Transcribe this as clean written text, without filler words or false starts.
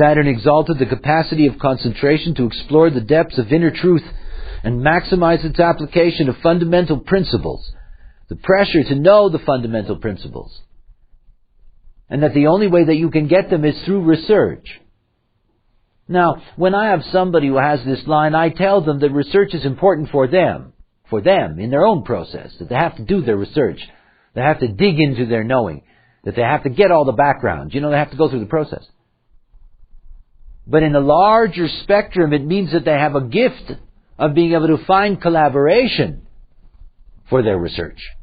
Saturn exalted the capacity of concentration to explore the depths of inner truth and maximize its application of fundamental principles, the pressure to know the fundamental principles, and that the only way that you can get them is through research. Now, when I have somebody who has this line, I tell them that research is important for them, in their own process, that they have to do their research, they have to dig into their knowing, that they have to get all the background, they have to go through the process. But in a larger spectrum, it means that they have a gift of being able to find collaboration for their research.